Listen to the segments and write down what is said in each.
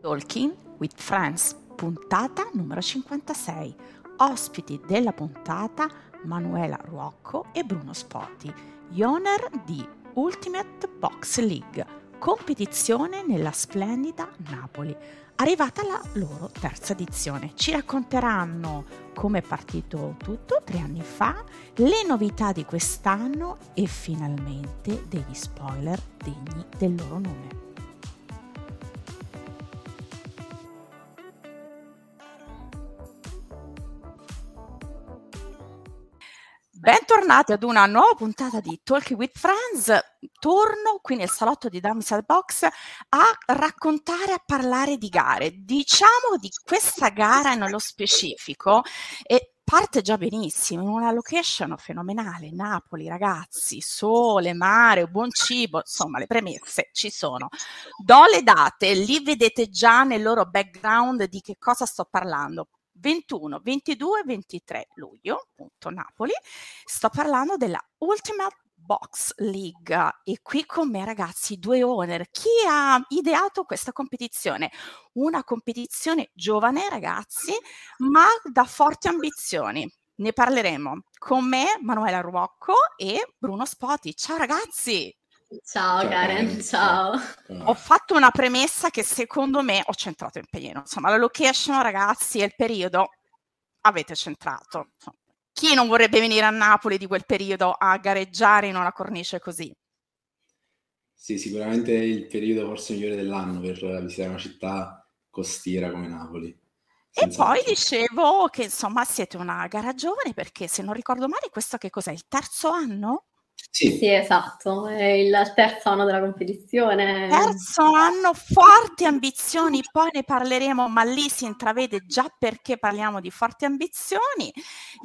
Talking with Friends, puntata numero 56. Ospiti della puntata Manuela Ruocco e Bruno Spotti, owner di Ultimate Box League, competizione nella splendida Napoli, arrivata la loro terza edizione. Ci racconteranno come è partito tutto 3 anni fa, le novità di quest'anno e finalmente degli spoiler degni del loro nome. Bentornati ad una nuova puntata di Talking with Friends. Torno qui nel salotto di Damsel Box a raccontare, a parlare di gare. Diciamo di questa gara nello specifico e parte già benissimo in una location fenomenale, Napoli ragazzi, sole, mare, buon cibo, insomma le premesse ci sono. Do le date, lì vedete già nel loro background di che cosa sto parlando. 21, 22 e 23 luglio, appunto Napoli, sto parlando della Ultimate Box League e qui con me ragazzi 2 owner, chi ha ideato questa competizione? Una competizione giovane ragazzi, ma da forti ambizioni, ne parleremo con me Manuela Ruocco e Bruno Spotti, ciao ragazzi! Ciao Karen, ciao. Ho fatto una premessa che secondo me ho centrato in pieno. Insomma, la location, ragazzi, e il periodo avete centrato. Insomma, chi non vorrebbe venire a Napoli di quel periodo a gareggiare in una cornice così? Sì, sicuramente il periodo forse migliore dell'anno per visitare una città costiera come Napoli. E poi dicevo che insomma siete una gara giovane perché se non ricordo male questo che cos'è? Il 3° anno? Sì, esatto, è il 3° anno della competizione. 3° anno, forti ambizioni, poi ne parleremo, ma lì si intravede già perché parliamo di forti ambizioni.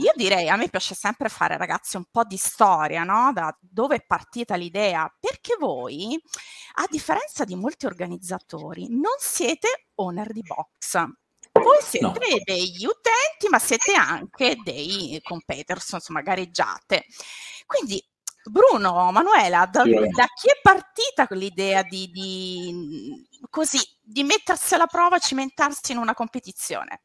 Io direi, a me piace sempre fare ragazzi un po' di storia, no? Da dove è partita l'idea? Perché voi, a differenza di molti organizzatori, non siete owner di box. Voi siete degli utenti, ma siete anche dei competitors, insomma, gareggiate. Quindi Bruno, Manuela, da chi è partita l'idea di mettersi alla prova, cimentarsi in una competizione?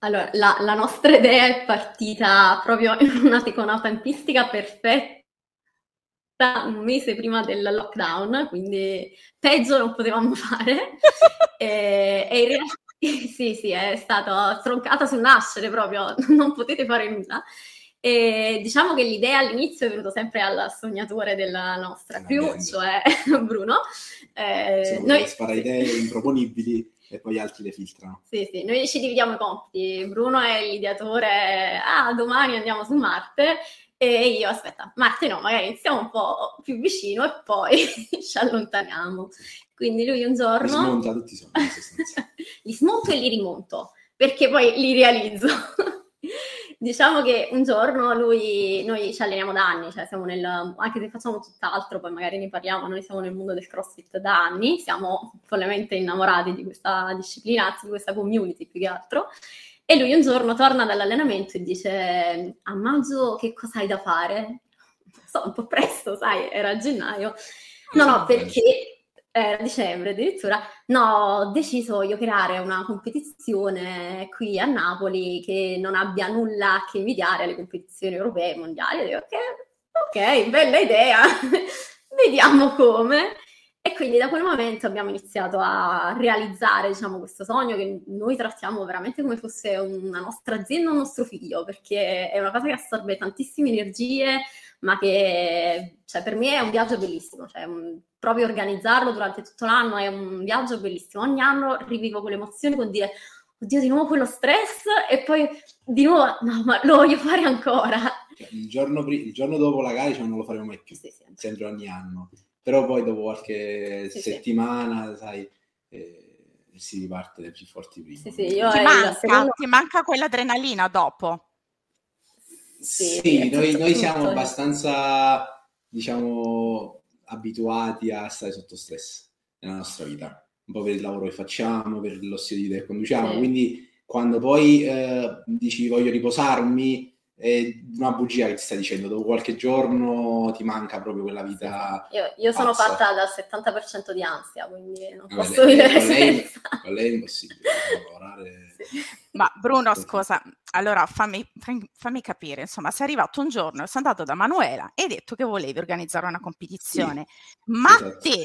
Allora, la nostra idea è partita proprio con una tempistica perfetta, un mese prima del lockdown, quindi peggio non potevamo fare. e in realtà sì, è stata troncata sul nascere proprio, non potete fare nulla. E diciamo che l'idea all'inizio è venuta sempre al sognatore della nostra crew, cioè Bruno. Noi spara idee improponibili e poi altri le filtrano. Sì, noi ci dividiamo i compiti. Bruno è l'ideatore, domani andiamo su Marte, e io, aspetta, Marte no, magari iniziamo un po' più vicino e poi ci allontaniamo. Quindi lui un giorno... smonta tutti i sogni, in sostanza. Li smonto e li rimonto, perché poi li realizzo. Diciamo che un giorno noi ci alleniamo da anni, cioè siamo anche se facciamo tutt'altro, poi magari ne parliamo, noi siamo nel mondo del CrossFit da anni, siamo follemente innamorati di questa disciplina, anzi di questa community più che altro, e lui un giorno torna dall'allenamento e dice, a maggio che cosa hai da fare? So, un po' presto, sai, era a gennaio. No, perché era a dicembre addirittura. No, ho deciso io creare una competizione qui a Napoli che non abbia nulla a che invidiare alle competizioni europee e mondiali. Dico, ok, bella idea, vediamo come. E quindi da quel momento abbiamo iniziato a realizzare, diciamo, questo sogno che noi trattiamo veramente come fosse una nostra azienda, un nostro figlio, perché è una cosa che assorbe tantissime energie, ma che, cioè, per me è un viaggio bellissimo, cioè proprio organizzarlo durante tutto l'anno è un viaggio bellissimo. Ogni anno rivivo quelle emozioni con dire, oddio, di nuovo quello stress, e poi di nuovo, no, ma lo voglio fare ancora. Il giorno dopo la gara, cioè, non lo faremo mai più, sempre ogni anno. Però poi dopo qualche settimana, sai, si riparte dai più forti primi. Ti manca quell'adrenalina dopo? Sì, noi siamo abbastanza, diciamo, abituati a stare sotto stress nella nostra vita, un po' per il lavoro che facciamo, per lo stile di vita che conduciamo, quindi quando poi dici voglio riposarmi, è una bugia che ti sta dicendo, dopo qualche giorno ti manca proprio quella vita. Io sono fatta dal 70% di ansia, quindi non posso vivere senza. Con lei è impossibile lavorare. Sì. Ma Bruno, scusa, allora fammi capire, insomma, sei arrivato un giorno, sei andato da Manuela e hai detto che volevi organizzare una competizione. Sì, ma esatto. Te,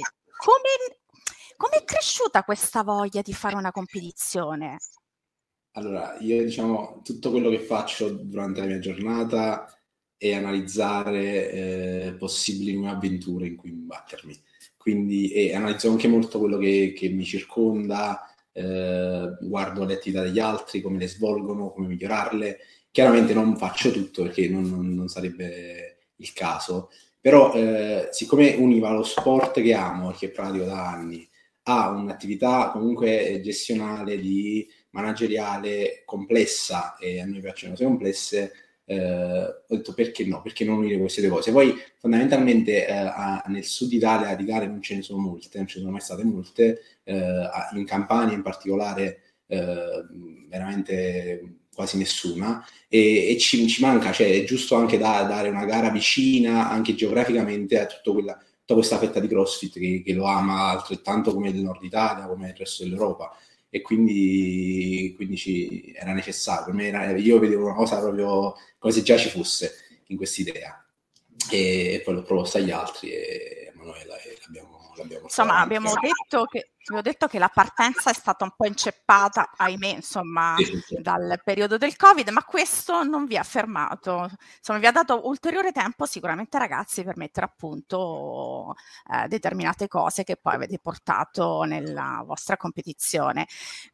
come è cresciuta questa voglia di fare una competizione? Allora, io diciamo, tutto quello che faccio durante la mia giornata è analizzare possibili nuove avventure in cui imbattermi. Quindi analizzo anche molto quello che mi circonda, guardo le attività degli altri, come le svolgono, come migliorarle. Chiaramente non faccio tutto perché non sarebbe il caso, però siccome univa lo sport che amo, che pratico da anni, a un'attività comunque gestionale di... manageriale complessa, e a noi piacciono cose complesse, ho detto perché no, perché non unire queste due cose. Poi fondamentalmente nel sud Italia di gare non ce ne sono molte, non ce ne sono mai state molte, in Campania in particolare veramente quasi nessuna, e ci manca, cioè è giusto anche dare una gara vicina anche geograficamente a tutta questa fetta di CrossFit che lo ama altrettanto come del nord Italia, come il resto dell'Europa. E quindi era necessario per me, io vedevo una cosa proprio come se già ci fosse in quest'idea, e poi l'ho proposta agli altri e Manuela, e l'abbiamo insomma abbiamo detto che la partenza è stata un po' inceppata, ahimè, insomma, sì. Dal periodo del Covid, ma questo non vi ha fermato, insomma, vi ha dato ulteriore tempo sicuramente, ragazzi, per mettere a punto determinate cose che poi avete portato nella vostra competizione.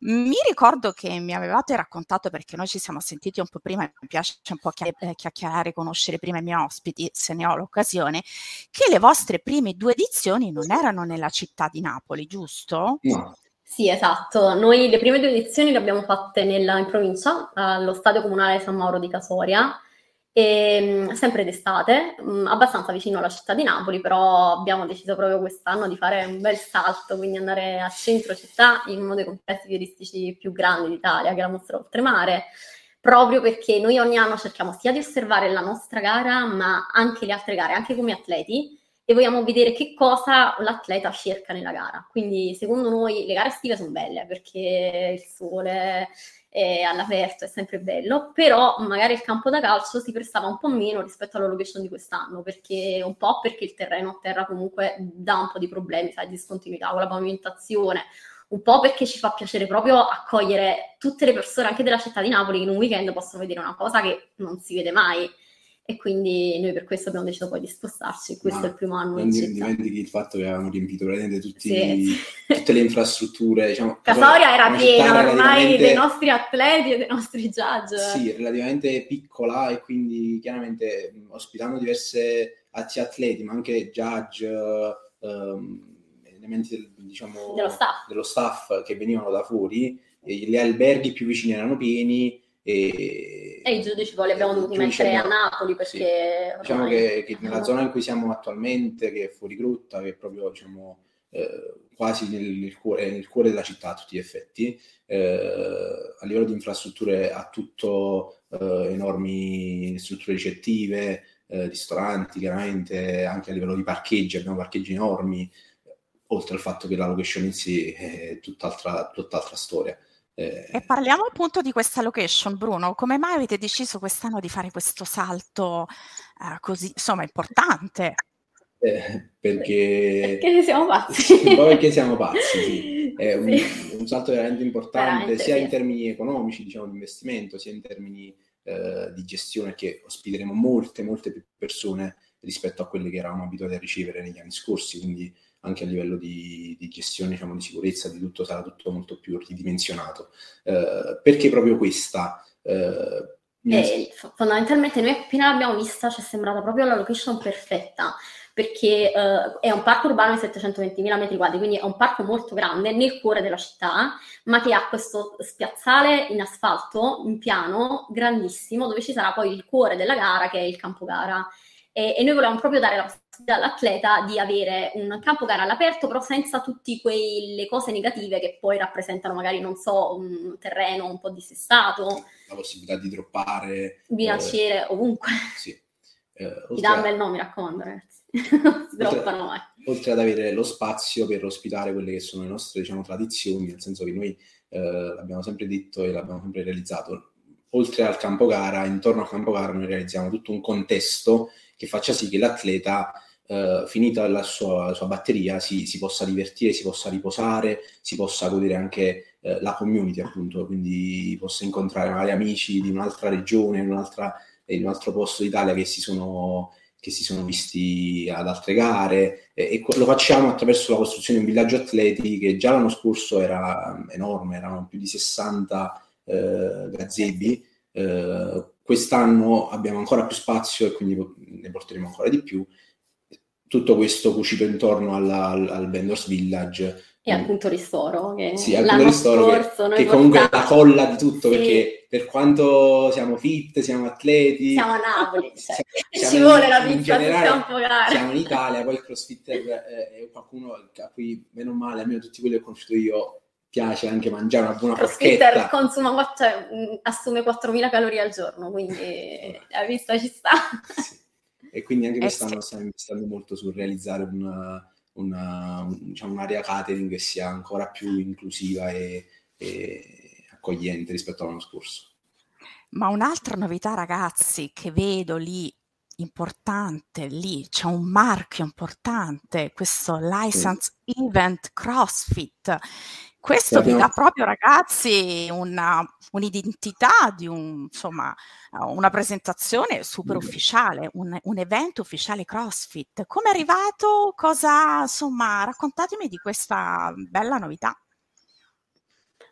Mi ricordo che mi avevate raccontato, perché noi ci siamo sentiti un po' prima, mi piace un po' chiacchierare, conoscere prima i miei ospiti, se ne ho l'occasione, che le vostre prime 2 edizioni non erano nella città di Napoli, giusto? No. Sì, esatto. Noi le prime 2 edizioni le abbiamo fatte in provincia, allo stadio comunale San Mauro di Casoria, e, sempre d'estate, abbastanza vicino alla città di Napoli, però abbiamo deciso proprio quest'anno di fare un bel salto, quindi andare a centro città in uno dei complessi fieristici più grandi d'Italia, che è la Mostra d'Oltremare, proprio perché noi ogni anno cerchiamo sia di osservare la nostra gara, ma anche le altre gare, anche come atleti, e vogliamo vedere che cosa l'atleta cerca nella gara. Quindi secondo noi le gare estive sono belle perché il sole è all'aperto, è sempre bello, però magari il campo da calcio si prestava un po' meno rispetto alla location di quest'anno, perché un po' perché il terreno a terra comunque dà un po' di problemi, sai, discontinuità con la pavimentazione, un po' perché ci fa piacere proprio accogliere tutte le persone anche della città di Napoli che in un weekend possono vedere una cosa che non si vede mai. E quindi noi per questo abbiamo deciso poi di spostarci. Questo è il primo anno in città. Non dimentichi il fatto che avevamo riempito praticamente tutte le infrastrutture. Diciamo, Casoria era piena ormai dei nostri atleti e dei nostri judge. Sì, relativamente piccola, e quindi chiaramente ospitando diverse atleti, ma anche judge, elementi diciamo, dello staff che venivano da fuori, e gli alberghi più vicini erano pieni. E i giudici poi li abbiamo dovuti mettere a Napoli, perché sì. Diciamo che nella zona in cui siamo attualmente, che è fuori grotta, che è proprio diciamo quasi nel cuore della città a tutti gli effetti, a livello di infrastrutture ha tutto, enormi strutture ricettive, ristoranti, chiaramente anche a livello di parcheggi abbiamo parcheggi enormi, oltre al fatto che la location in sé è tutt'altra storia. E parliamo appunto di questa location, Bruno. Come mai avete deciso quest'anno di fare questo salto così, insomma, importante? Perché siamo pazzi. Sì, perché siamo pazzi, sì. È un salto veramente importante, veramente, sia in termini economici, diciamo, di investimento, sia in termini di gestione, che ospiteremo molte più persone rispetto a quelle che eravamo abituati a ricevere negli anni scorsi, quindi anche a livello di gestione, diciamo, di sicurezza, di tutto, sarà tutto molto più ridimensionato. Perché proprio questa? Fondamentalmente noi appena l'abbiamo vista ci è sembrata proprio la location perfetta, perché è un parco urbano di 720.000 metri quadri, quindi è un parco molto grande nel cuore della città, ma che ha questo spiazzale in asfalto, in piano, grandissimo, dove ci sarà poi il cuore della gara, che è il campo gara. e noi volevamo proprio dare la possibilità all'atleta di avere un campo gara all'aperto, però senza tutte quelle cose negative che poi rappresentano magari, non so, un terreno un po' dissestato, la possibilità di droppare, bilanciere ovunque. Sì. Oltre... mi raccomando, ragazzi, non si droppano mai. Oltre ad avere lo spazio per ospitare quelle che sono le nostre, diciamo, tradizioni, nel senso che noi l'abbiamo sempre detto e l'abbiamo sempre realizzato, oltre al campo gara, intorno al campo gara noi realizziamo tutto un contesto che faccia sì che l'atleta, finita la sua batteria, si possa divertire, si possa riposare, si possa godere anche la community, appunto, quindi possa incontrare magari amici di un'altra regione, in un altro posto d'Italia che si sono visti ad altre gare, e lo facciamo attraverso la costruzione di un villaggio atleti che già l'anno scorso era enorme, erano più di 60 gazebi. Quest'anno abbiamo ancora più spazio e quindi ne porteremo ancora di più. Tutto questo cucito intorno al Vendors Village e al punto ristoro che sì, l'anno scorso che comunque è la colla di tutto, sì. Perché per quanto siamo fit, siamo atleti, siamo a Napoli, cioè, ci vuole la pizza sul campo gara, siamo in Italia, poi il crossfitter è qualcuno a cui, meno male, almeno tutti quelli che ho conosciuto io, piace anche mangiare una buona porchetta. Crossfitter consuma, cioè, assume 4.000 calorie al giorno, quindi la vista ci sta. Sì. E quindi anche quest'anno stiamo investendo molto sul realizzare un'area catering che sia ancora più inclusiva e accogliente rispetto all'anno scorso. Ma un'altra novità, ragazzi, che vedo lì importante, lì c'è un marchio importante, questo License Event CrossFit. Questo vi dà proprio, ragazzi, un'identità di una presentazione super ufficiale, un evento ufficiale CrossFit. Come è arrivato? Raccontatemi di questa bella novità.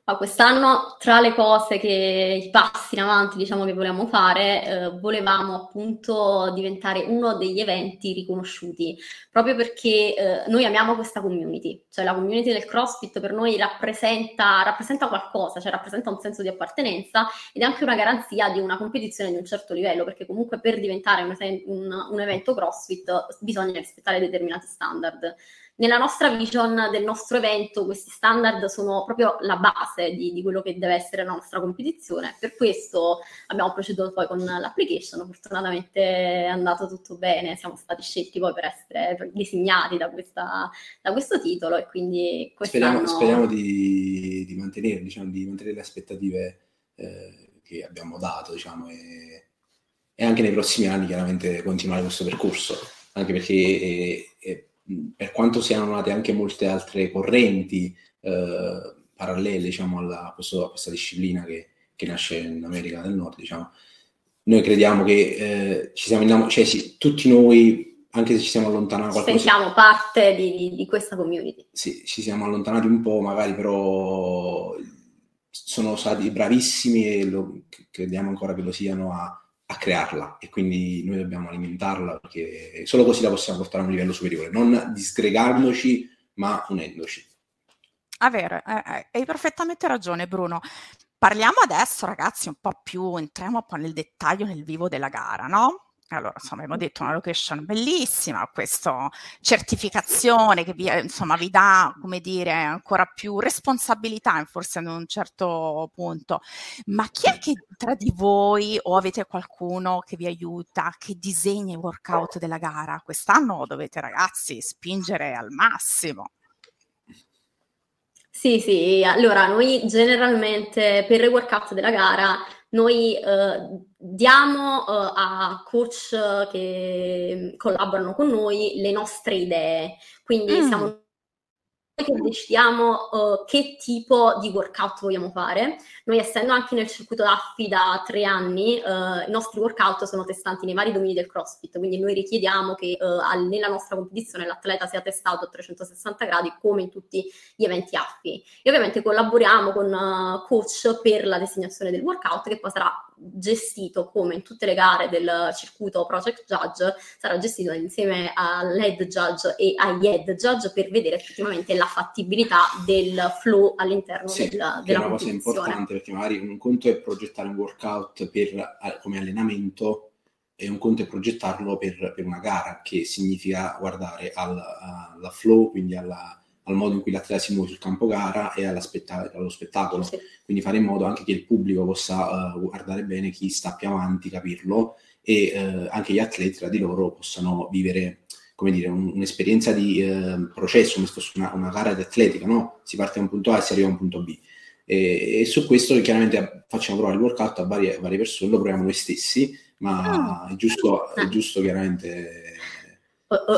Quest'anno, tra le cose che i passi in avanti, diciamo, che volevamo fare, volevamo appunto diventare uno degli eventi riconosciuti, proprio perché noi amiamo questa community, cioè la community del CrossFit per noi rappresenta qualcosa, cioè rappresenta un senso di appartenenza ed è anche una garanzia di una competizione di un certo livello, perché comunque per diventare un evento CrossFit bisogna rispettare determinati standard. Nella nostra vision del nostro evento questi standard sono proprio la base di quello che deve essere la nostra competizione, per questo abbiamo proceduto poi con l'application, fortunatamente è andato tutto bene, siamo stati scelti poi per essere designati da questo titolo e quindi quest'anno... Speriamo di mantenere, diciamo, le aspettative che abbiamo dato, diciamo, e anche nei prossimi anni chiaramente continuare questo percorso, anche perché... per quanto siano nate anche molte altre correnti parallele, diciamo, a questa disciplina che nasce in America del Nord, diciamo, noi crediamo che tutti noi, anche se ci siamo allontanati qualcosa, sentiamo parte di questa community. Sì, ci siamo allontanati un po', magari, però sono stati bravissimi e crediamo ancora che lo siano a crearla, e quindi noi dobbiamo alimentarla, perché solo così la possiamo portare a un livello superiore, non disgregandoci ma unendoci. È vero, hai perfettamente ragione, Bruno. Parliamo adesso, ragazzi, entriamo un po' nel dettaglio, nel vivo della gara, no? Allora, insomma, abbiamo detto una location bellissima, questa certificazione che vi dà, come dire, ancora più responsabilità, forse ad un certo punto. Ma chi è che tra di voi, o avete qualcuno che vi aiuta, che disegna i workout della gara? Quest'anno dovete, ragazzi, spingere al massimo. Sì, allora noi generalmente per il workout della gara noi diamo a coach che collaborano con noi le nostre idee, quindi siamo noi che decidiamo che tipo di workout vogliamo fare. Noi, essendo anche nel circuito AFFI da 3 anni, i nostri workout sono testanti nei vari domini del CrossFit, quindi noi richiediamo che nella nostra competizione l'atleta sia testato a 360 gradi come in tutti gli eventi AFFI, e ovviamente collaboriamo con coach per la designazione del workout, che poi sarà gestito, come in tutte le gare del circuito Project Judge, sarà gestito insieme all'Head Judge e agli Head Judge, per vedere effettivamente la fattibilità del flow all'interno della competizione. È una cosa importante, perché magari un conto è progettare un workout come allenamento e un conto è progettarlo per una gara, che significa guardare alla flow, quindi al modo in cui l'atleta si muove sul campo gara e allo spettacolo, sì. Quindi fare in modo anche che il pubblico possa guardare bene chi sta più avanti, capirlo, e anche gli atleti tra di loro possano vivere, come dire, un'esperienza di processo, come se fosse una gara di atletica, no? Si parte da un punto A e si arriva a un punto B. E su questo chiaramente facciamo provare il workout a varie persone, lo proviamo noi stessi, ma è giusto chiaramente...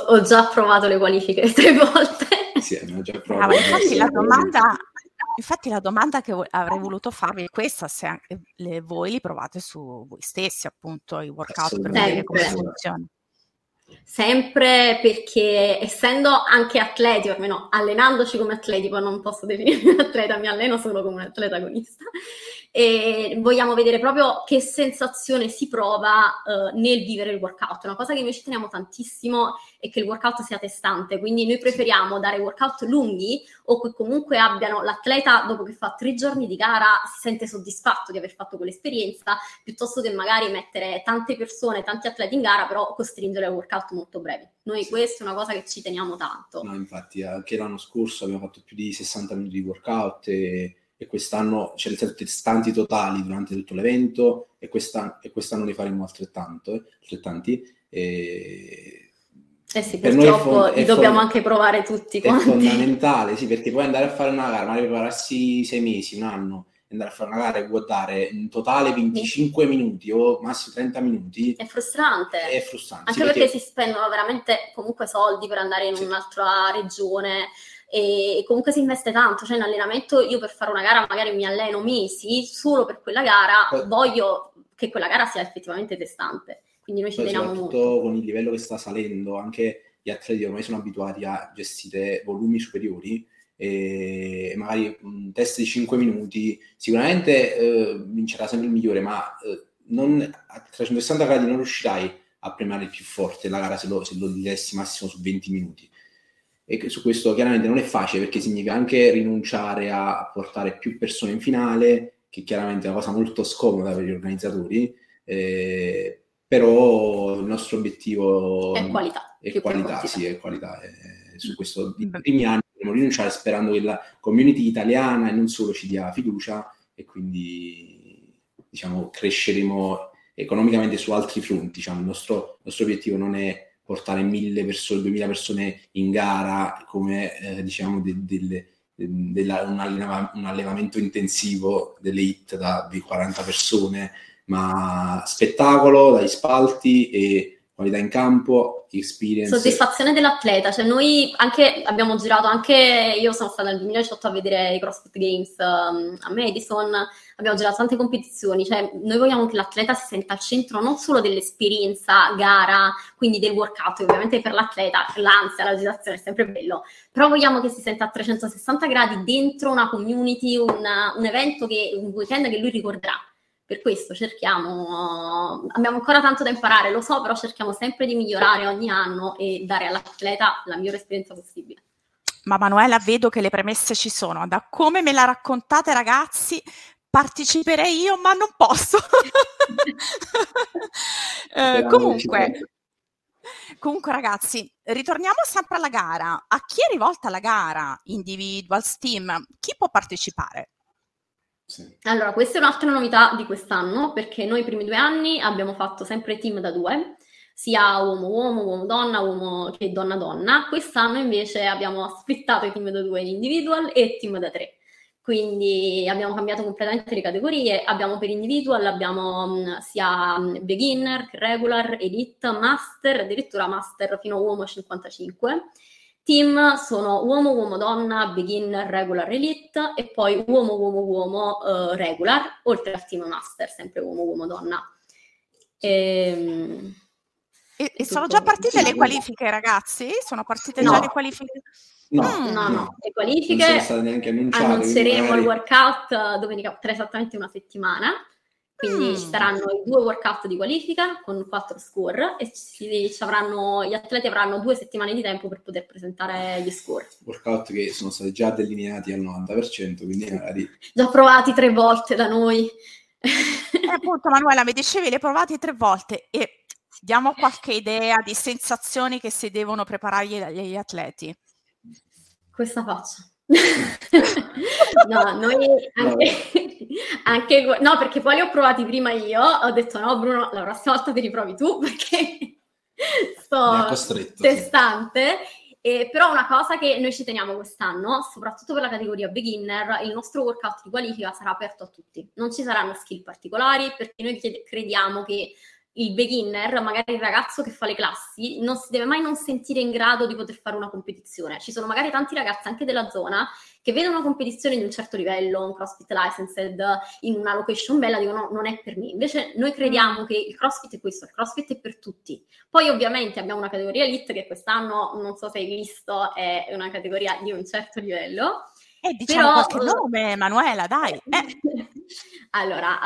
Ho già provato le qualifiche 3 volte. Sì, ho già provato. Infatti la domanda che avrei voluto farvi è questa, se anche voi li provate su voi stessi, appunto, i workout per vedere come funziona. Sempre, perché essendo anche atleti, o almeno allenandoci come atleti, poi non posso definirmi un atleta, mi alleno solo come un atleta agonista, e vogliamo vedere proprio che sensazione si prova nel vivere il workout. Una cosa che noi ci teniamo tantissimo è che il workout sia testante, quindi noi preferiamo dare workout lunghi o che comunque abbiano l'atleta, dopo che fa 3 giorni di gara, si sente soddisfatto di aver fatto quell'esperienza, piuttosto che magari mettere tante persone, tanti atleti in gara, però costringere al workout molto brevi. Noi questa è una cosa che ci teniamo tanto. No, infatti anche l'anno scorso abbiamo fatto più di 60 minuti di workout e quest'anno c'erano stati testanti totali durante tutto l'evento e quest'anno ne faremo altrettanti. Sì, per purtroppo noi dobbiamo anche provare tutti quanti. È fondamentale, sì, perché poi andare a fare una gara, magari prepararsi 6 mesi, un anno, andare a fare una gara e guardare in totale 25 minuti o massimo 30 minuti è frustrante anche, sì, perché si spendono veramente comunque soldi per andare in un'altra regione e comunque si investe tanto, cioè in allenamento io per fare una gara magari mi alleno mesi solo per quella gara, poi voglio che quella gara sia effettivamente testante, quindi noi ci teniamo molto. Con il livello che sta salendo anche gli atleti ormai sono abituati a gestire volumi superiori e magari un test di 5 minuti sicuramente vincerà sempre il migliore, ma non, a 360 gradi non riuscirai a premiare il più forte la gara se lo dilessi massimo su 20 minuti, e su questo chiaramente non è facile, perché significa anche rinunciare a portare più persone in finale, che chiaramente è una cosa molto scomoda per gli organizzatori, però il nostro obiettivo è qualità. Su questo i primi anni rinunciare, sperando che la community italiana e non solo ci dia fiducia, e quindi diciamo cresceremo economicamente su altri fronti. Diciamo, il nostro obiettivo non è portare 1.000 persone, 2.000 persone in gara come diciamo un allevamento intensivo delle hit di 40 persone, ma spettacolo dagli spalti e qualità in campo, experience, soddisfazione dell'atleta. Cioè noi anche abbiamo girato, anche io sono stata nel 2018 a vedere i CrossFit Games a Madison, abbiamo girato tante competizioni, cioè noi vogliamo che l'atleta si senta al centro non solo dell'esperienza gara, quindi del workout, che ovviamente per l'atleta l'ansia, l'agitazione è sempre bello, però vogliamo che si senta a 360 gradi dentro una community, un evento, un weekend che lui ricorderà. Per questo abbiamo ancora tanto da imparare, lo so, però cerchiamo sempre di migliorare ogni anno e dare all'atleta la migliore esperienza possibile. Ma Manuela, vedo che le premesse ci sono, da come me la raccontate ragazzi parteciperei io, ma non posso. Comunque ragazzi, ritorniamo sempre alla gara. A chi è rivolta la gara? Individuals, team? Chi può partecipare? Sì. Allora, questa è un'altra novità di quest'anno, perché noi i primi 2 anni abbiamo fatto sempre team da 2, sia uomo-uomo, uomo-donna, uomo che donna-donna. Quest'anno invece abbiamo splittato i team da 2 in individual e team da 3. Quindi abbiamo cambiato completamente le categorie, abbiamo per individual, abbiamo sia beginner, regular, elite, master, addirittura master fino a uomo 55. Team sono uomo, uomo, donna, beginner, regular, elite, e poi uomo, uomo, uomo, regular, oltre al team master, sempre uomo, uomo, donna. E sono già partite le qualifiche, ragazzi? Sono partite già le qualifiche? No. Le qualifiche non sono state neanche annunciate. Annunceremo il workout domenica, tra esattamente una settimana. Quindi ci saranno 2 workout di qualifica con 4 score e gli atleti avranno 2 settimane di tempo per poter presentare gli score. Workout che sono stati già delineati al 90%, quindi magari... Già provati 3 volte da noi. Appunto Manuela, mi dicevi, le provate 3 volte e Diamo qualche idea di sensazioni che si devono preparare gli atleti. Questa faccia. No, noi anche no, perché poi li ho provati prima io, ho detto no Bruno, la prossima volta te li provi tu perché sto testante. Però una cosa che noi ci teniamo quest'anno, soprattutto per la categoria beginner, il nostro workout di qualifica sarà aperto a tutti, non ci saranno skill particolari perché noi crediamo che il beginner, magari il ragazzo che fa le classi, non si deve mai non sentire in grado di poter fare una competizione. Ci sono magari tanti ragazzi anche della zona che vedono una competizione di un certo livello, un CrossFit licensed, in una location bella, dicono non è per me. Invece noi crediamo che il CrossFit è questo, il CrossFit è per tutti. Poi ovviamente abbiamo una categoria elite che quest'anno, non so se hai visto, è una categoria di un certo livello. Diciamo però... qualche nome, Manuela, dai! Allora,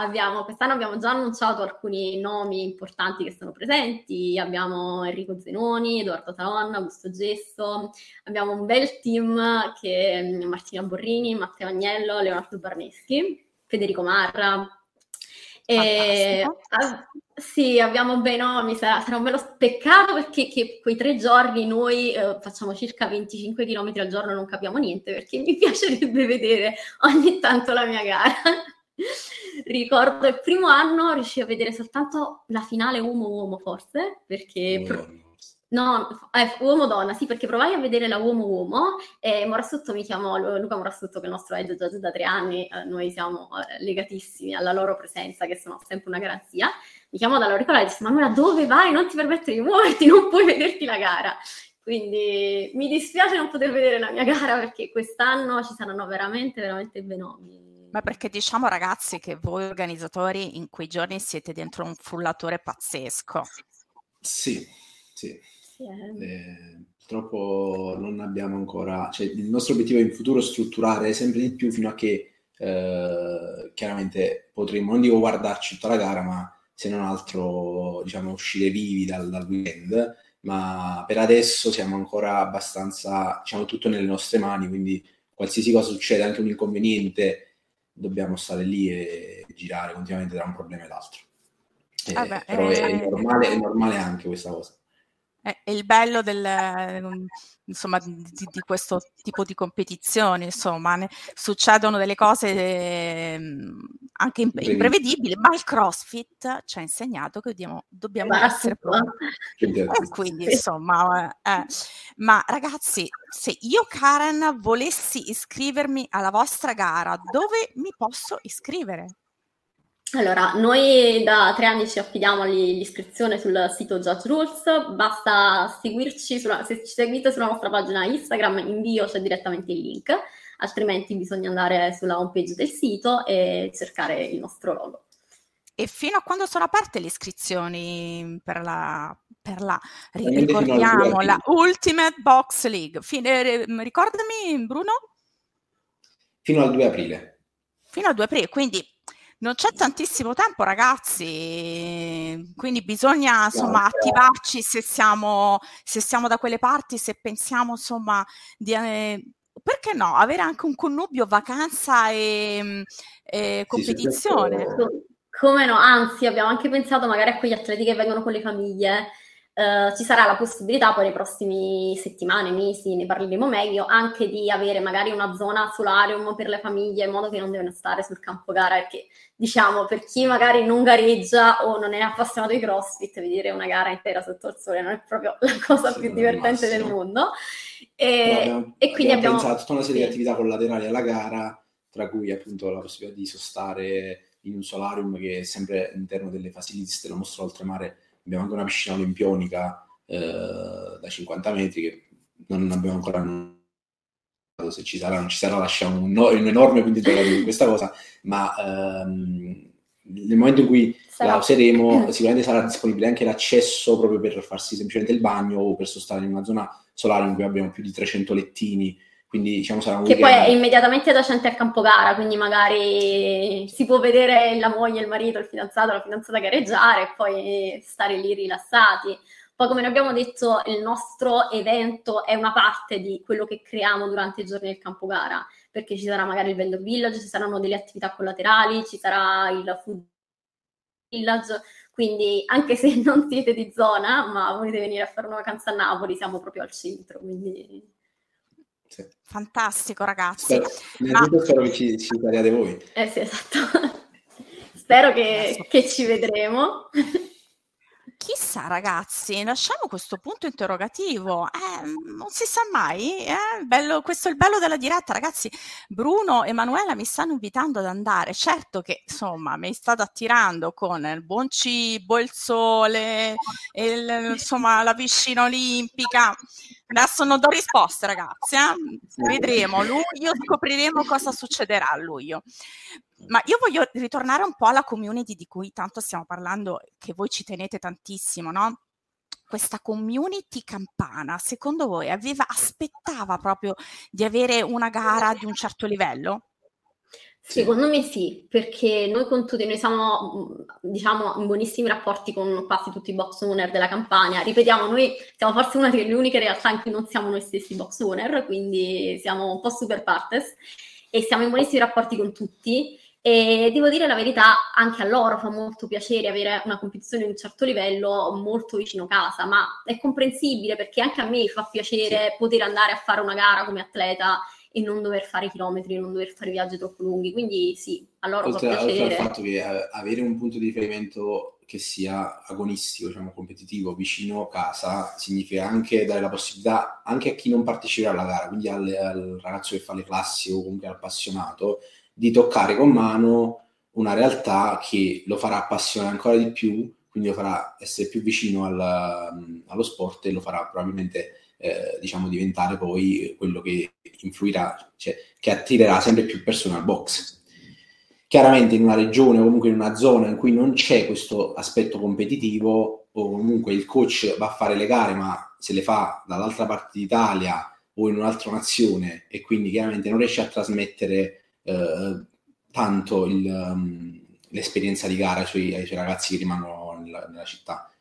quest'anno abbiamo già annunciato alcuni nomi importanti che sono presenti, abbiamo Enrico Zenoni, Edoardo Salonna, Augusto Gesso, abbiamo un bel team che Martina Borrini, Matteo Agnello, Leonardo Barneschi, Federico Marra. Sì, abbiamo bei nomi, sarà un bello peccato perché quei tre giorni noi facciamo circa 25 km al giorno e non capiamo niente, perché mi piacerebbe vedere ogni tanto la mia gara. Ricordo il primo anno riuscivo a vedere soltanto la finale uomo-uomo forse, perché... uomo-donna, sì, perché provai a vedere la uomo-uomo e Morassotto mi chiamò, Luca Morassotto che è il nostro head judge da 3 anni, noi siamo legatissimi alla loro presenza, che sono sempre una garanzia. Mi chiamò dall'auricolare e disse: Manuela, dove vai? Non ti permetto di muoverti, non puoi vederti la gara. Quindi mi dispiace non poter vedere la mia gara, perché quest'anno ci saranno veramente, veramente fenomeni. Ma perché diciamo, ragazzi, che voi organizzatori in quei giorni siete dentro un frullatore pazzesco. Sì. Purtroppo non abbiamo ancora, cioè, il nostro obiettivo è in futuro strutturare sempre di più fino a che chiaramente potremo, non dico guardarci tutta la gara, ma se non altro, diciamo, uscire vivi dal weekend, ma per adesso siamo ancora abbastanza, diciamo, tutto nelle nostre mani, quindi qualsiasi cosa succede, anche un inconveniente, dobbiamo stare lì e girare continuamente tra un problema e l'altro. Però è normale anche questa cosa. È il bello di questo tipo di competizione, insomma, succedono delle cose anche imprevedibili, ma il CrossFit ci ha insegnato che dobbiamo essere pronti. Quindi, insomma, ma ragazzi, se io, Karen, volessi iscrivermi alla vostra gara, dove mi posso iscrivere? Allora, noi da 3 anni ci affidiamo all'iscrizione sul sito Judge Rules, basta seguirci, se ci seguite sulla nostra pagina Instagram, in bio c'è direttamente il link, altrimenti bisogna andare sulla homepage del sito e cercare il nostro logo. E fino a quando sono aperte le iscrizioni ricordiamo, la Ultimate Box League? Ricordami, Bruno? Fino al 2 aprile. Fino al 2 aprile, quindi... non c'è tantissimo tempo, ragazzi, quindi bisogna, insomma, attivarci se siamo da quelle parti, se pensiamo, insomma, di perché no, avere anche un connubio vacanza e competizione. Sì, come no, anzi abbiamo anche pensato magari a quegli atleti che vengono con le famiglie. Ci sarà la possibilità poi nei prossimi settimane, mesi, ne parleremo meglio, anche di avere magari una zona solarium per le famiglie, in modo che non devono stare sul campo gara, perché, diciamo, per chi magari non gareggia o non è appassionato di CrossFit, vedere una gara intera sotto il sole non è proprio la cosa più divertente del mondo. E quindi abbiamo pensato tutta una serie di attività collaterali alla gara, tra cui appunto la possibilità di sostare in un solarium che è sempre all'interno delle facilities della Mostra d'Oltremare. Abbiamo anche una piscina olimpionica da 50 metri che non abbiamo ancora annunciato, se ci sarà, non ci sarà, lasciamo un enorme punto di questa cosa, ma nel momento in cui la useremo sicuramente sarà disponibile anche l'accesso proprio per farsi semplicemente il bagno o per sostare in una zona solare in cui abbiamo più di 300 lettini. Quindi, diciamo, sarà un che weekend. Poi è immediatamente adiacente al campo gara, quindi magari si può vedere la moglie, il marito, il fidanzato, la fidanzata gareggiare e poi stare lì rilassati. Poi, come ne abbiamo detto, il nostro evento è una parte di quello che creiamo durante i giorni del campo gara, perché ci sarà magari il vendor village, ci saranno delle attività collaterali, ci sarà il food village. Quindi anche se non siete di zona, ma volete venire a fare una vacanza a Napoli, siamo proprio al centro, quindi... Sì. Fantastico, ragazzi. Spero che ci parliate voi. Eh sì, esatto. Spero che ci vedremo. Chissà, ragazzi, lasciamo questo punto interrogativo. Non si sa mai, bello, questo è il bello della diretta, ragazzi. Bruno e Manuela mi stanno invitando ad andare. Certo che, insomma, mi state attirando con il buon cibo, il sole, insomma, la piscina olimpica. Adesso non do risposte, ragazzi, Vedremo luglio, scopriremo cosa succederà a luglio. Ma io voglio ritornare un po' alla community di cui tanto stiamo parlando, che voi ci tenete tantissimo, no? Questa community campana, secondo voi aspettava proprio di avere una gara di un certo livello? Secondo me sì, perché noi con tutti, noi siamo, diciamo, in buonissimi rapporti con quasi tutti i box owner della Campania. Ripetiamo, noi siamo forse una delle uniche realtà in cui non siamo noi stessi box owner, quindi siamo un po' super partes e siamo in buonissimi rapporti con tutti. E devo dire la verità, anche a loro fa molto piacere avere una competizione di un certo livello molto vicino a casa, ma è comprensibile, perché anche a me fa piacere poter andare a fare una gara come atleta e non dover fare chilometri, non dover fare viaggi troppo lunghi, quindi sì, allora può piacere. Oltre al fatto che avere un punto di riferimento che sia agonistico, diciamo competitivo, vicino a casa, significa anche dare la possibilità anche a chi non parteciperà alla gara, quindi al ragazzo che fa le classi o comunque all'appassionato, di toccare con mano una realtà che lo farà appassionare ancora di più, quindi lo farà essere più vicino allo sport e lo farà probabilmente... diventare poi quello che influirà, cioè che attirerà sempre più persone al box. Chiaramente in una regione o comunque in una zona in cui non c'è questo aspetto competitivo, o comunque il coach va a fare le gare ma se le fa dall'altra parte d'Italia o in un'altra nazione, e quindi chiaramente non riesce a trasmettere tanto l'esperienza di gara ai suoi ragazzi che rimangono nella città.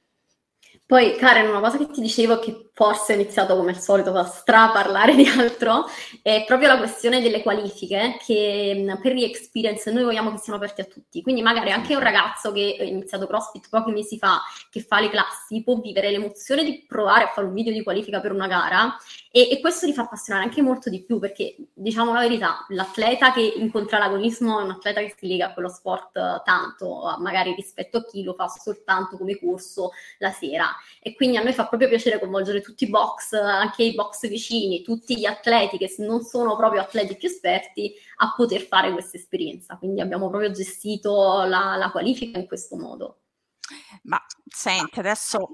Poi, Karen, una cosa che ti dicevo, che forse ho iniziato come al solito a straparlare di altro, è proprio la questione delle qualifiche, che per Re-Experience noi vogliamo che siano aperte a tutti. Quindi magari anche un ragazzo che ha iniziato CrossFit pochi mesi fa, che fa le classi, può vivere l'emozione di provare a fare un video di qualifica per una gara, e questo li fa appassionare anche molto di più, perché, diciamo la verità, l'atleta che incontra l'agonismo è un atleta che si lega a quello sport tanto, magari rispetto a chi lo fa soltanto come corso la sera. E quindi a noi fa proprio piacere coinvolgere tutti i box, anche i box vicini, tutti gli atleti che non sono proprio atleti più esperti, a poter fare questa esperienza. Quindi abbiamo proprio gestito la qualifica in questo modo. Ma senti, adesso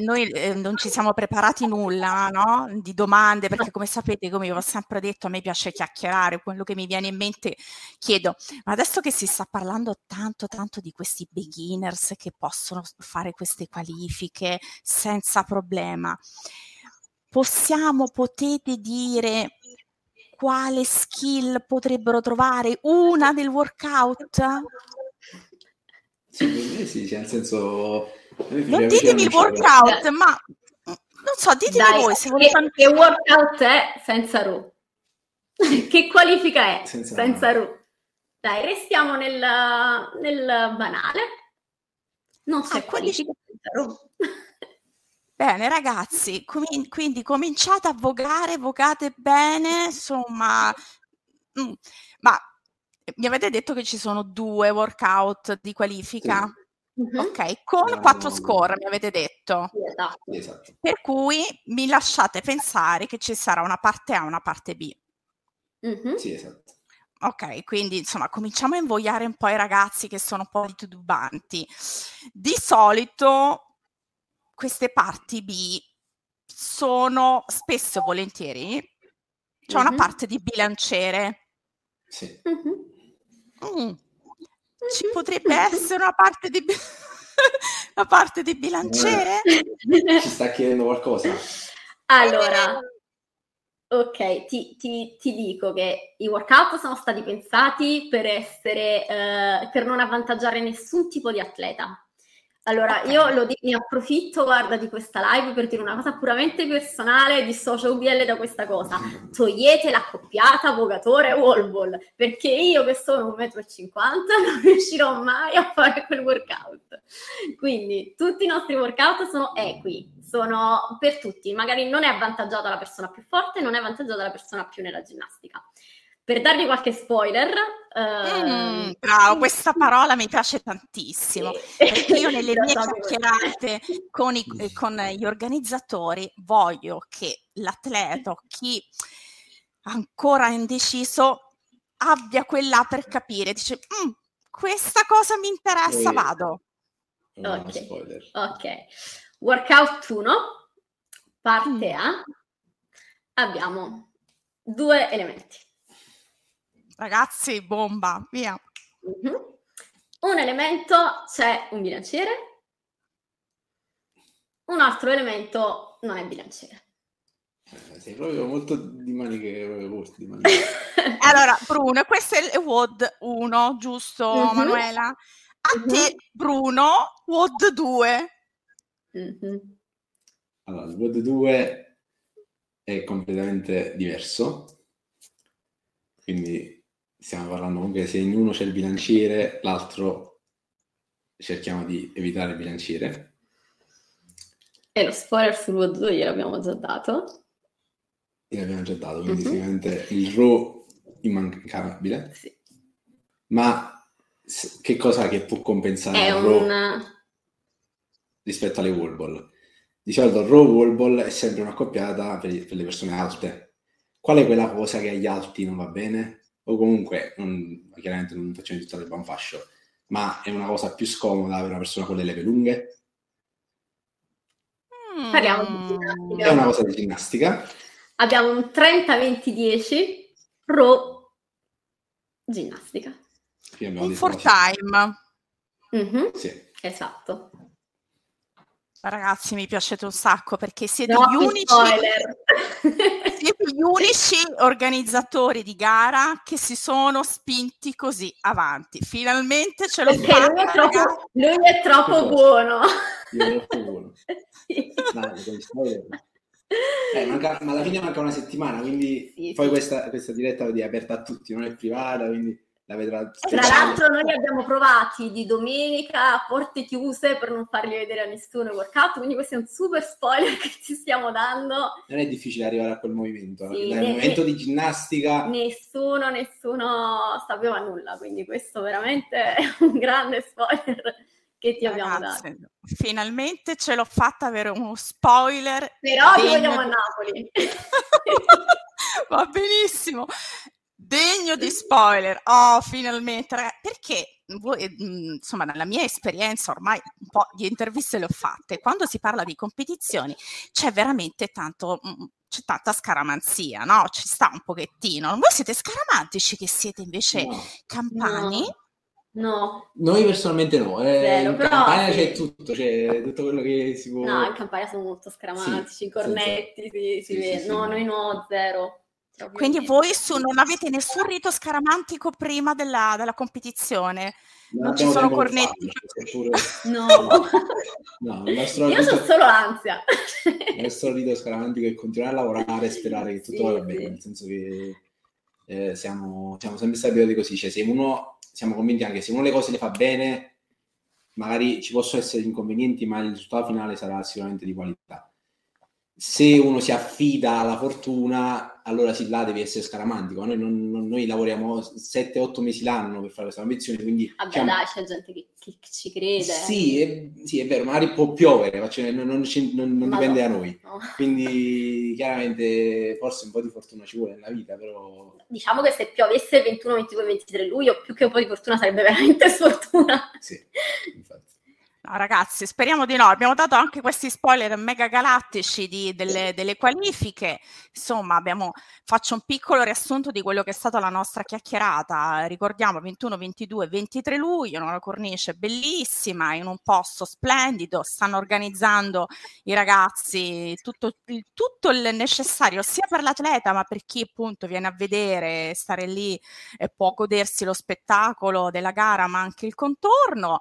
noi non ci siamo preparati nulla, no? Di domande, perché come sapete, come vi ho sempre detto, a me piace chiacchierare, quello che mi viene in mente chiedo. Ma adesso che si sta parlando tanto tanto di questi beginners che possono fare queste qualifiche senza problema, potete dire quale skill potrebbero trovare una del workout? Sì, nel senso, non ditemi il workout, ma non so, ditemi voi se volete. Che workout è senza RU? Che qualifica è senza RU? Dai, restiamo nel banale. Non so, qualifica senza RU. Bene, ragazzi, quindi cominciate a vogare, vogate bene, insomma. Ma mi avete detto che ci sono 2 workout di qualifica, sì. Ok, con 4 score mi avete detto, sì, esatto. Per cui mi lasciate pensare che ci sarà una parte A e una parte B. Mm-hmm. Sì, esatto. Ok, quindi insomma cominciamo a invogliare un po' i ragazzi che sono un po' titubanti. Di solito queste parti B sono spesso e volentieri, c'è una parte di bilanciere. Sì. Mm-hmm. Ci potrebbe essere una parte di una parte di bilanciere? Ci sta chiedendo qualcosa. Allora, ok, ti dico che i workout sono stati pensati per essere per non avvantaggiare nessun tipo di atleta. Allora, io ne approfitto, guarda, di questa live per dire una cosa puramente personale, dissocio UBL da questa cosa. Togliete l'accoppiata vogatore wall ball, perché io che sono 1,50 m non riuscirò mai a fare quel workout. Quindi tutti i nostri workout sono equi, sono per tutti. Magari non è avvantaggiata la persona più forte, non è avvantaggiata la persona più nella ginnastica. Per darvi qualche spoiler... bravo, questa parola mi piace tantissimo, perché io nelle mie chiacchierate con gli organizzatori voglio che l'atleta o chi ancora indeciso abbia quella per capire, dice questa cosa mi interessa, vado. Ok, workout 1, parte A, abbiamo 2 elementi. Ragazzi, bomba, via. Un elemento, c'è un bilanciere, un altro elemento non è bilanciere. Sei proprio molto di maniche corte. Allora, Bruno, questo è il WOD 1, giusto, Manuela? A te, Bruno, WOD 2. Allora, il WOD 2 è completamente diverso, quindi... stiamo parlando comunque, se in uno c'è il bilanciere, l'altro cerchiamo di evitare il bilanciere. E lo spoiler sul WOD 2 gliel'abbiamo già dato. Gliel'abbiamo già dato, quindi sicuramente il row immancabile. Sì. Ma che cosa che può compensare il row rispetto alle wall ball? Di solito il row wall ball è sempre un'accoppiata per le persone alte. Qual è quella cosa che agli alti non va bene? O comunque, chiaramente non facciamo tutto del banfascio, ma è una cosa più scomoda per una persona con le leve lunghe? Parliamo di ginnastica. È una cosa di ginnastica. Abbiamo un 30-20-10 pro ginnastica. Un for time. Sì. Esatto. Ragazzi, mi piacete un sacco perché siete gli unici... siete gli unici organizzatori di gara che si sono spinti così avanti. Finalmente ce l'ho fatta. Lui è troppo buono. Io sono troppo buono. Ma alla fine manca una settimana, quindi poi questa diretta è aperta a tutti, non è privata, quindi... Tra l'altro noi abbiamo provati di domenica a porte chiuse per non fargli vedere a nessuno il workout, quindi questo è un super spoiler che ci stiamo dando. Non è difficile arrivare a quel movimento, sì, dal movimento di ginnastica nessuno sapeva nulla, quindi questo veramente è un grande spoiler che ti abbiamo dato. Finalmente ce l'ho fatta avere uno spoiler, però ti vogliamo a Napoli. Va benissimo, degno di spoiler, finalmente, ragazzi, perché voi, insomma, nella mia esperienza ormai un po' di interviste le ho fatte, quando si parla di competizioni c'è veramente c'è tanta scaramanzia, no? Ci sta un pochettino. Voi siete scaramantici che siete invece campani? No. Noi personalmente no, in Campania c'è tutto, c'è tutto quello che si può... No, in Campania sono molto scaramantici, i cornetti, si vede. Noi no, zero. Quindi voi non avete nessun rito scaramantico prima della competizione? Non ci sono cornetti? No. Io sono solo ansia. Il nostro rito scaramantico è continuare a lavorare e sperare che tutto vada bene, nel senso che siamo sempre stati abituati così, cioè siamo convinti anche se uno le cose le fa bene, magari ci possono essere inconvenienti, ma il risultato finale sarà sicuramente di qualità. Se uno si affida alla fortuna, allora sì, là devi essere scaramantico. Noi lavoriamo 7-8 mesi l'anno per fare questa ambizione, quindi... Vabbè, c'è gente che ci crede. Sì, è vero, magari può piovere, cioè non dipende da noi. No. Quindi, chiaramente, forse un po' di fortuna ci vuole nella vita, però... Diciamo che se piovesse 21, 22, 23 luglio, più che un po' di fortuna sarebbe veramente sfortuna. Sì, infatti. No, ragazzi, speriamo di no. Abbiamo dato anche questi spoiler mega galattici delle qualifiche. Insomma, faccio un piccolo riassunto di quello che è stata la nostra chiacchierata. Ricordiamo 21, 22, 23 luglio, una cornice bellissima, in un posto splendido. Stanno organizzando i ragazzi tutto il necessario, sia per l'atleta, ma per chi appunto viene a vedere, stare lì e può godersi lo spettacolo della gara, ma anche il contorno.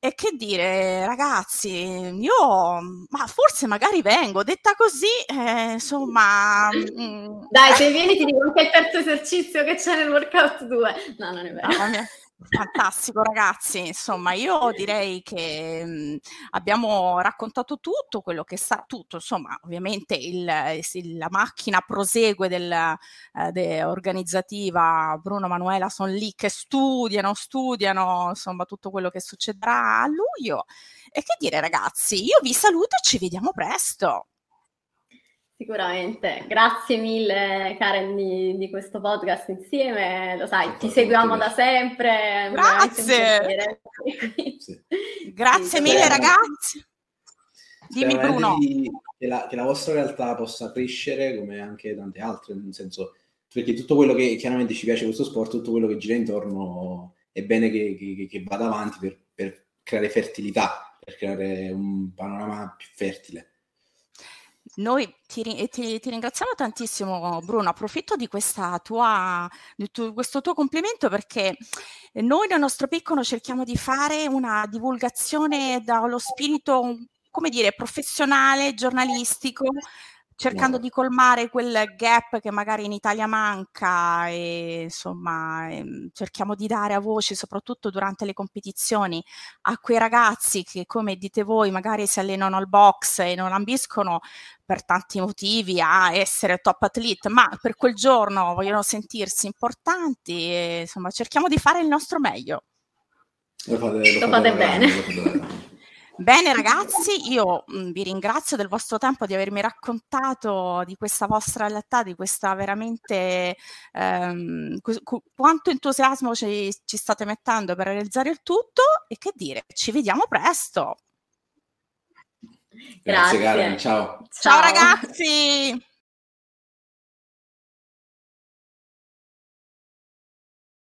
E che dire, ragazzi, io ma forse magari vengo, detta così, insomma... Dai, se vieni ti dico anche il terzo esercizio che c'è nel workout 2. No, non è vero. Fantastico, ragazzi, insomma io direi che abbiamo raccontato tutto quello che sa tutto, insomma ovviamente la macchina prosegue organizzativa. Bruno e Manuela sono lì che studiano insomma tutto quello che succederà a luglio. E che dire, ragazzi, io vi saluto e ci vediamo presto. Sicuramente, grazie mille Karen di questo podcast insieme, lo sai, ti seguiamo da sempre. Grazie, sì. Grazie mille ragazzi. Dimmi Bruno. Che la vostra realtà possa crescere come anche tante altre, nel senso, perché tutto quello che chiaramente ci piace questo sport, tutto quello che gira intorno è bene che vada avanti per creare fertilità, per creare un panorama più fertile. Noi ti ringraziamo tantissimo Bruno, approfitto di questo tuo complimento, perché noi nel nostro piccolo cerchiamo di fare una divulgazione dallo spirito, come dire, professionale, giornalistico, cercando di colmare quel gap che magari in Italia manca e insomma cerchiamo di dare a voce, soprattutto durante le competizioni, a quei ragazzi che, come dite voi, magari si allenano al box e non ambiscono per tanti motivi a essere top athlete, ma per quel giorno vogliono sentirsi importanti e insomma cerchiamo di fare il nostro meglio. Lo fate bene. Bene ragazzi, io vi ringrazio del vostro tempo, di avermi raccontato di questa vostra realtà, di questa veramente quanto entusiasmo ci state mettendo per realizzare il tutto, e che dire, ci vediamo presto. Grazie. Karen, ciao. Ciao ragazzi.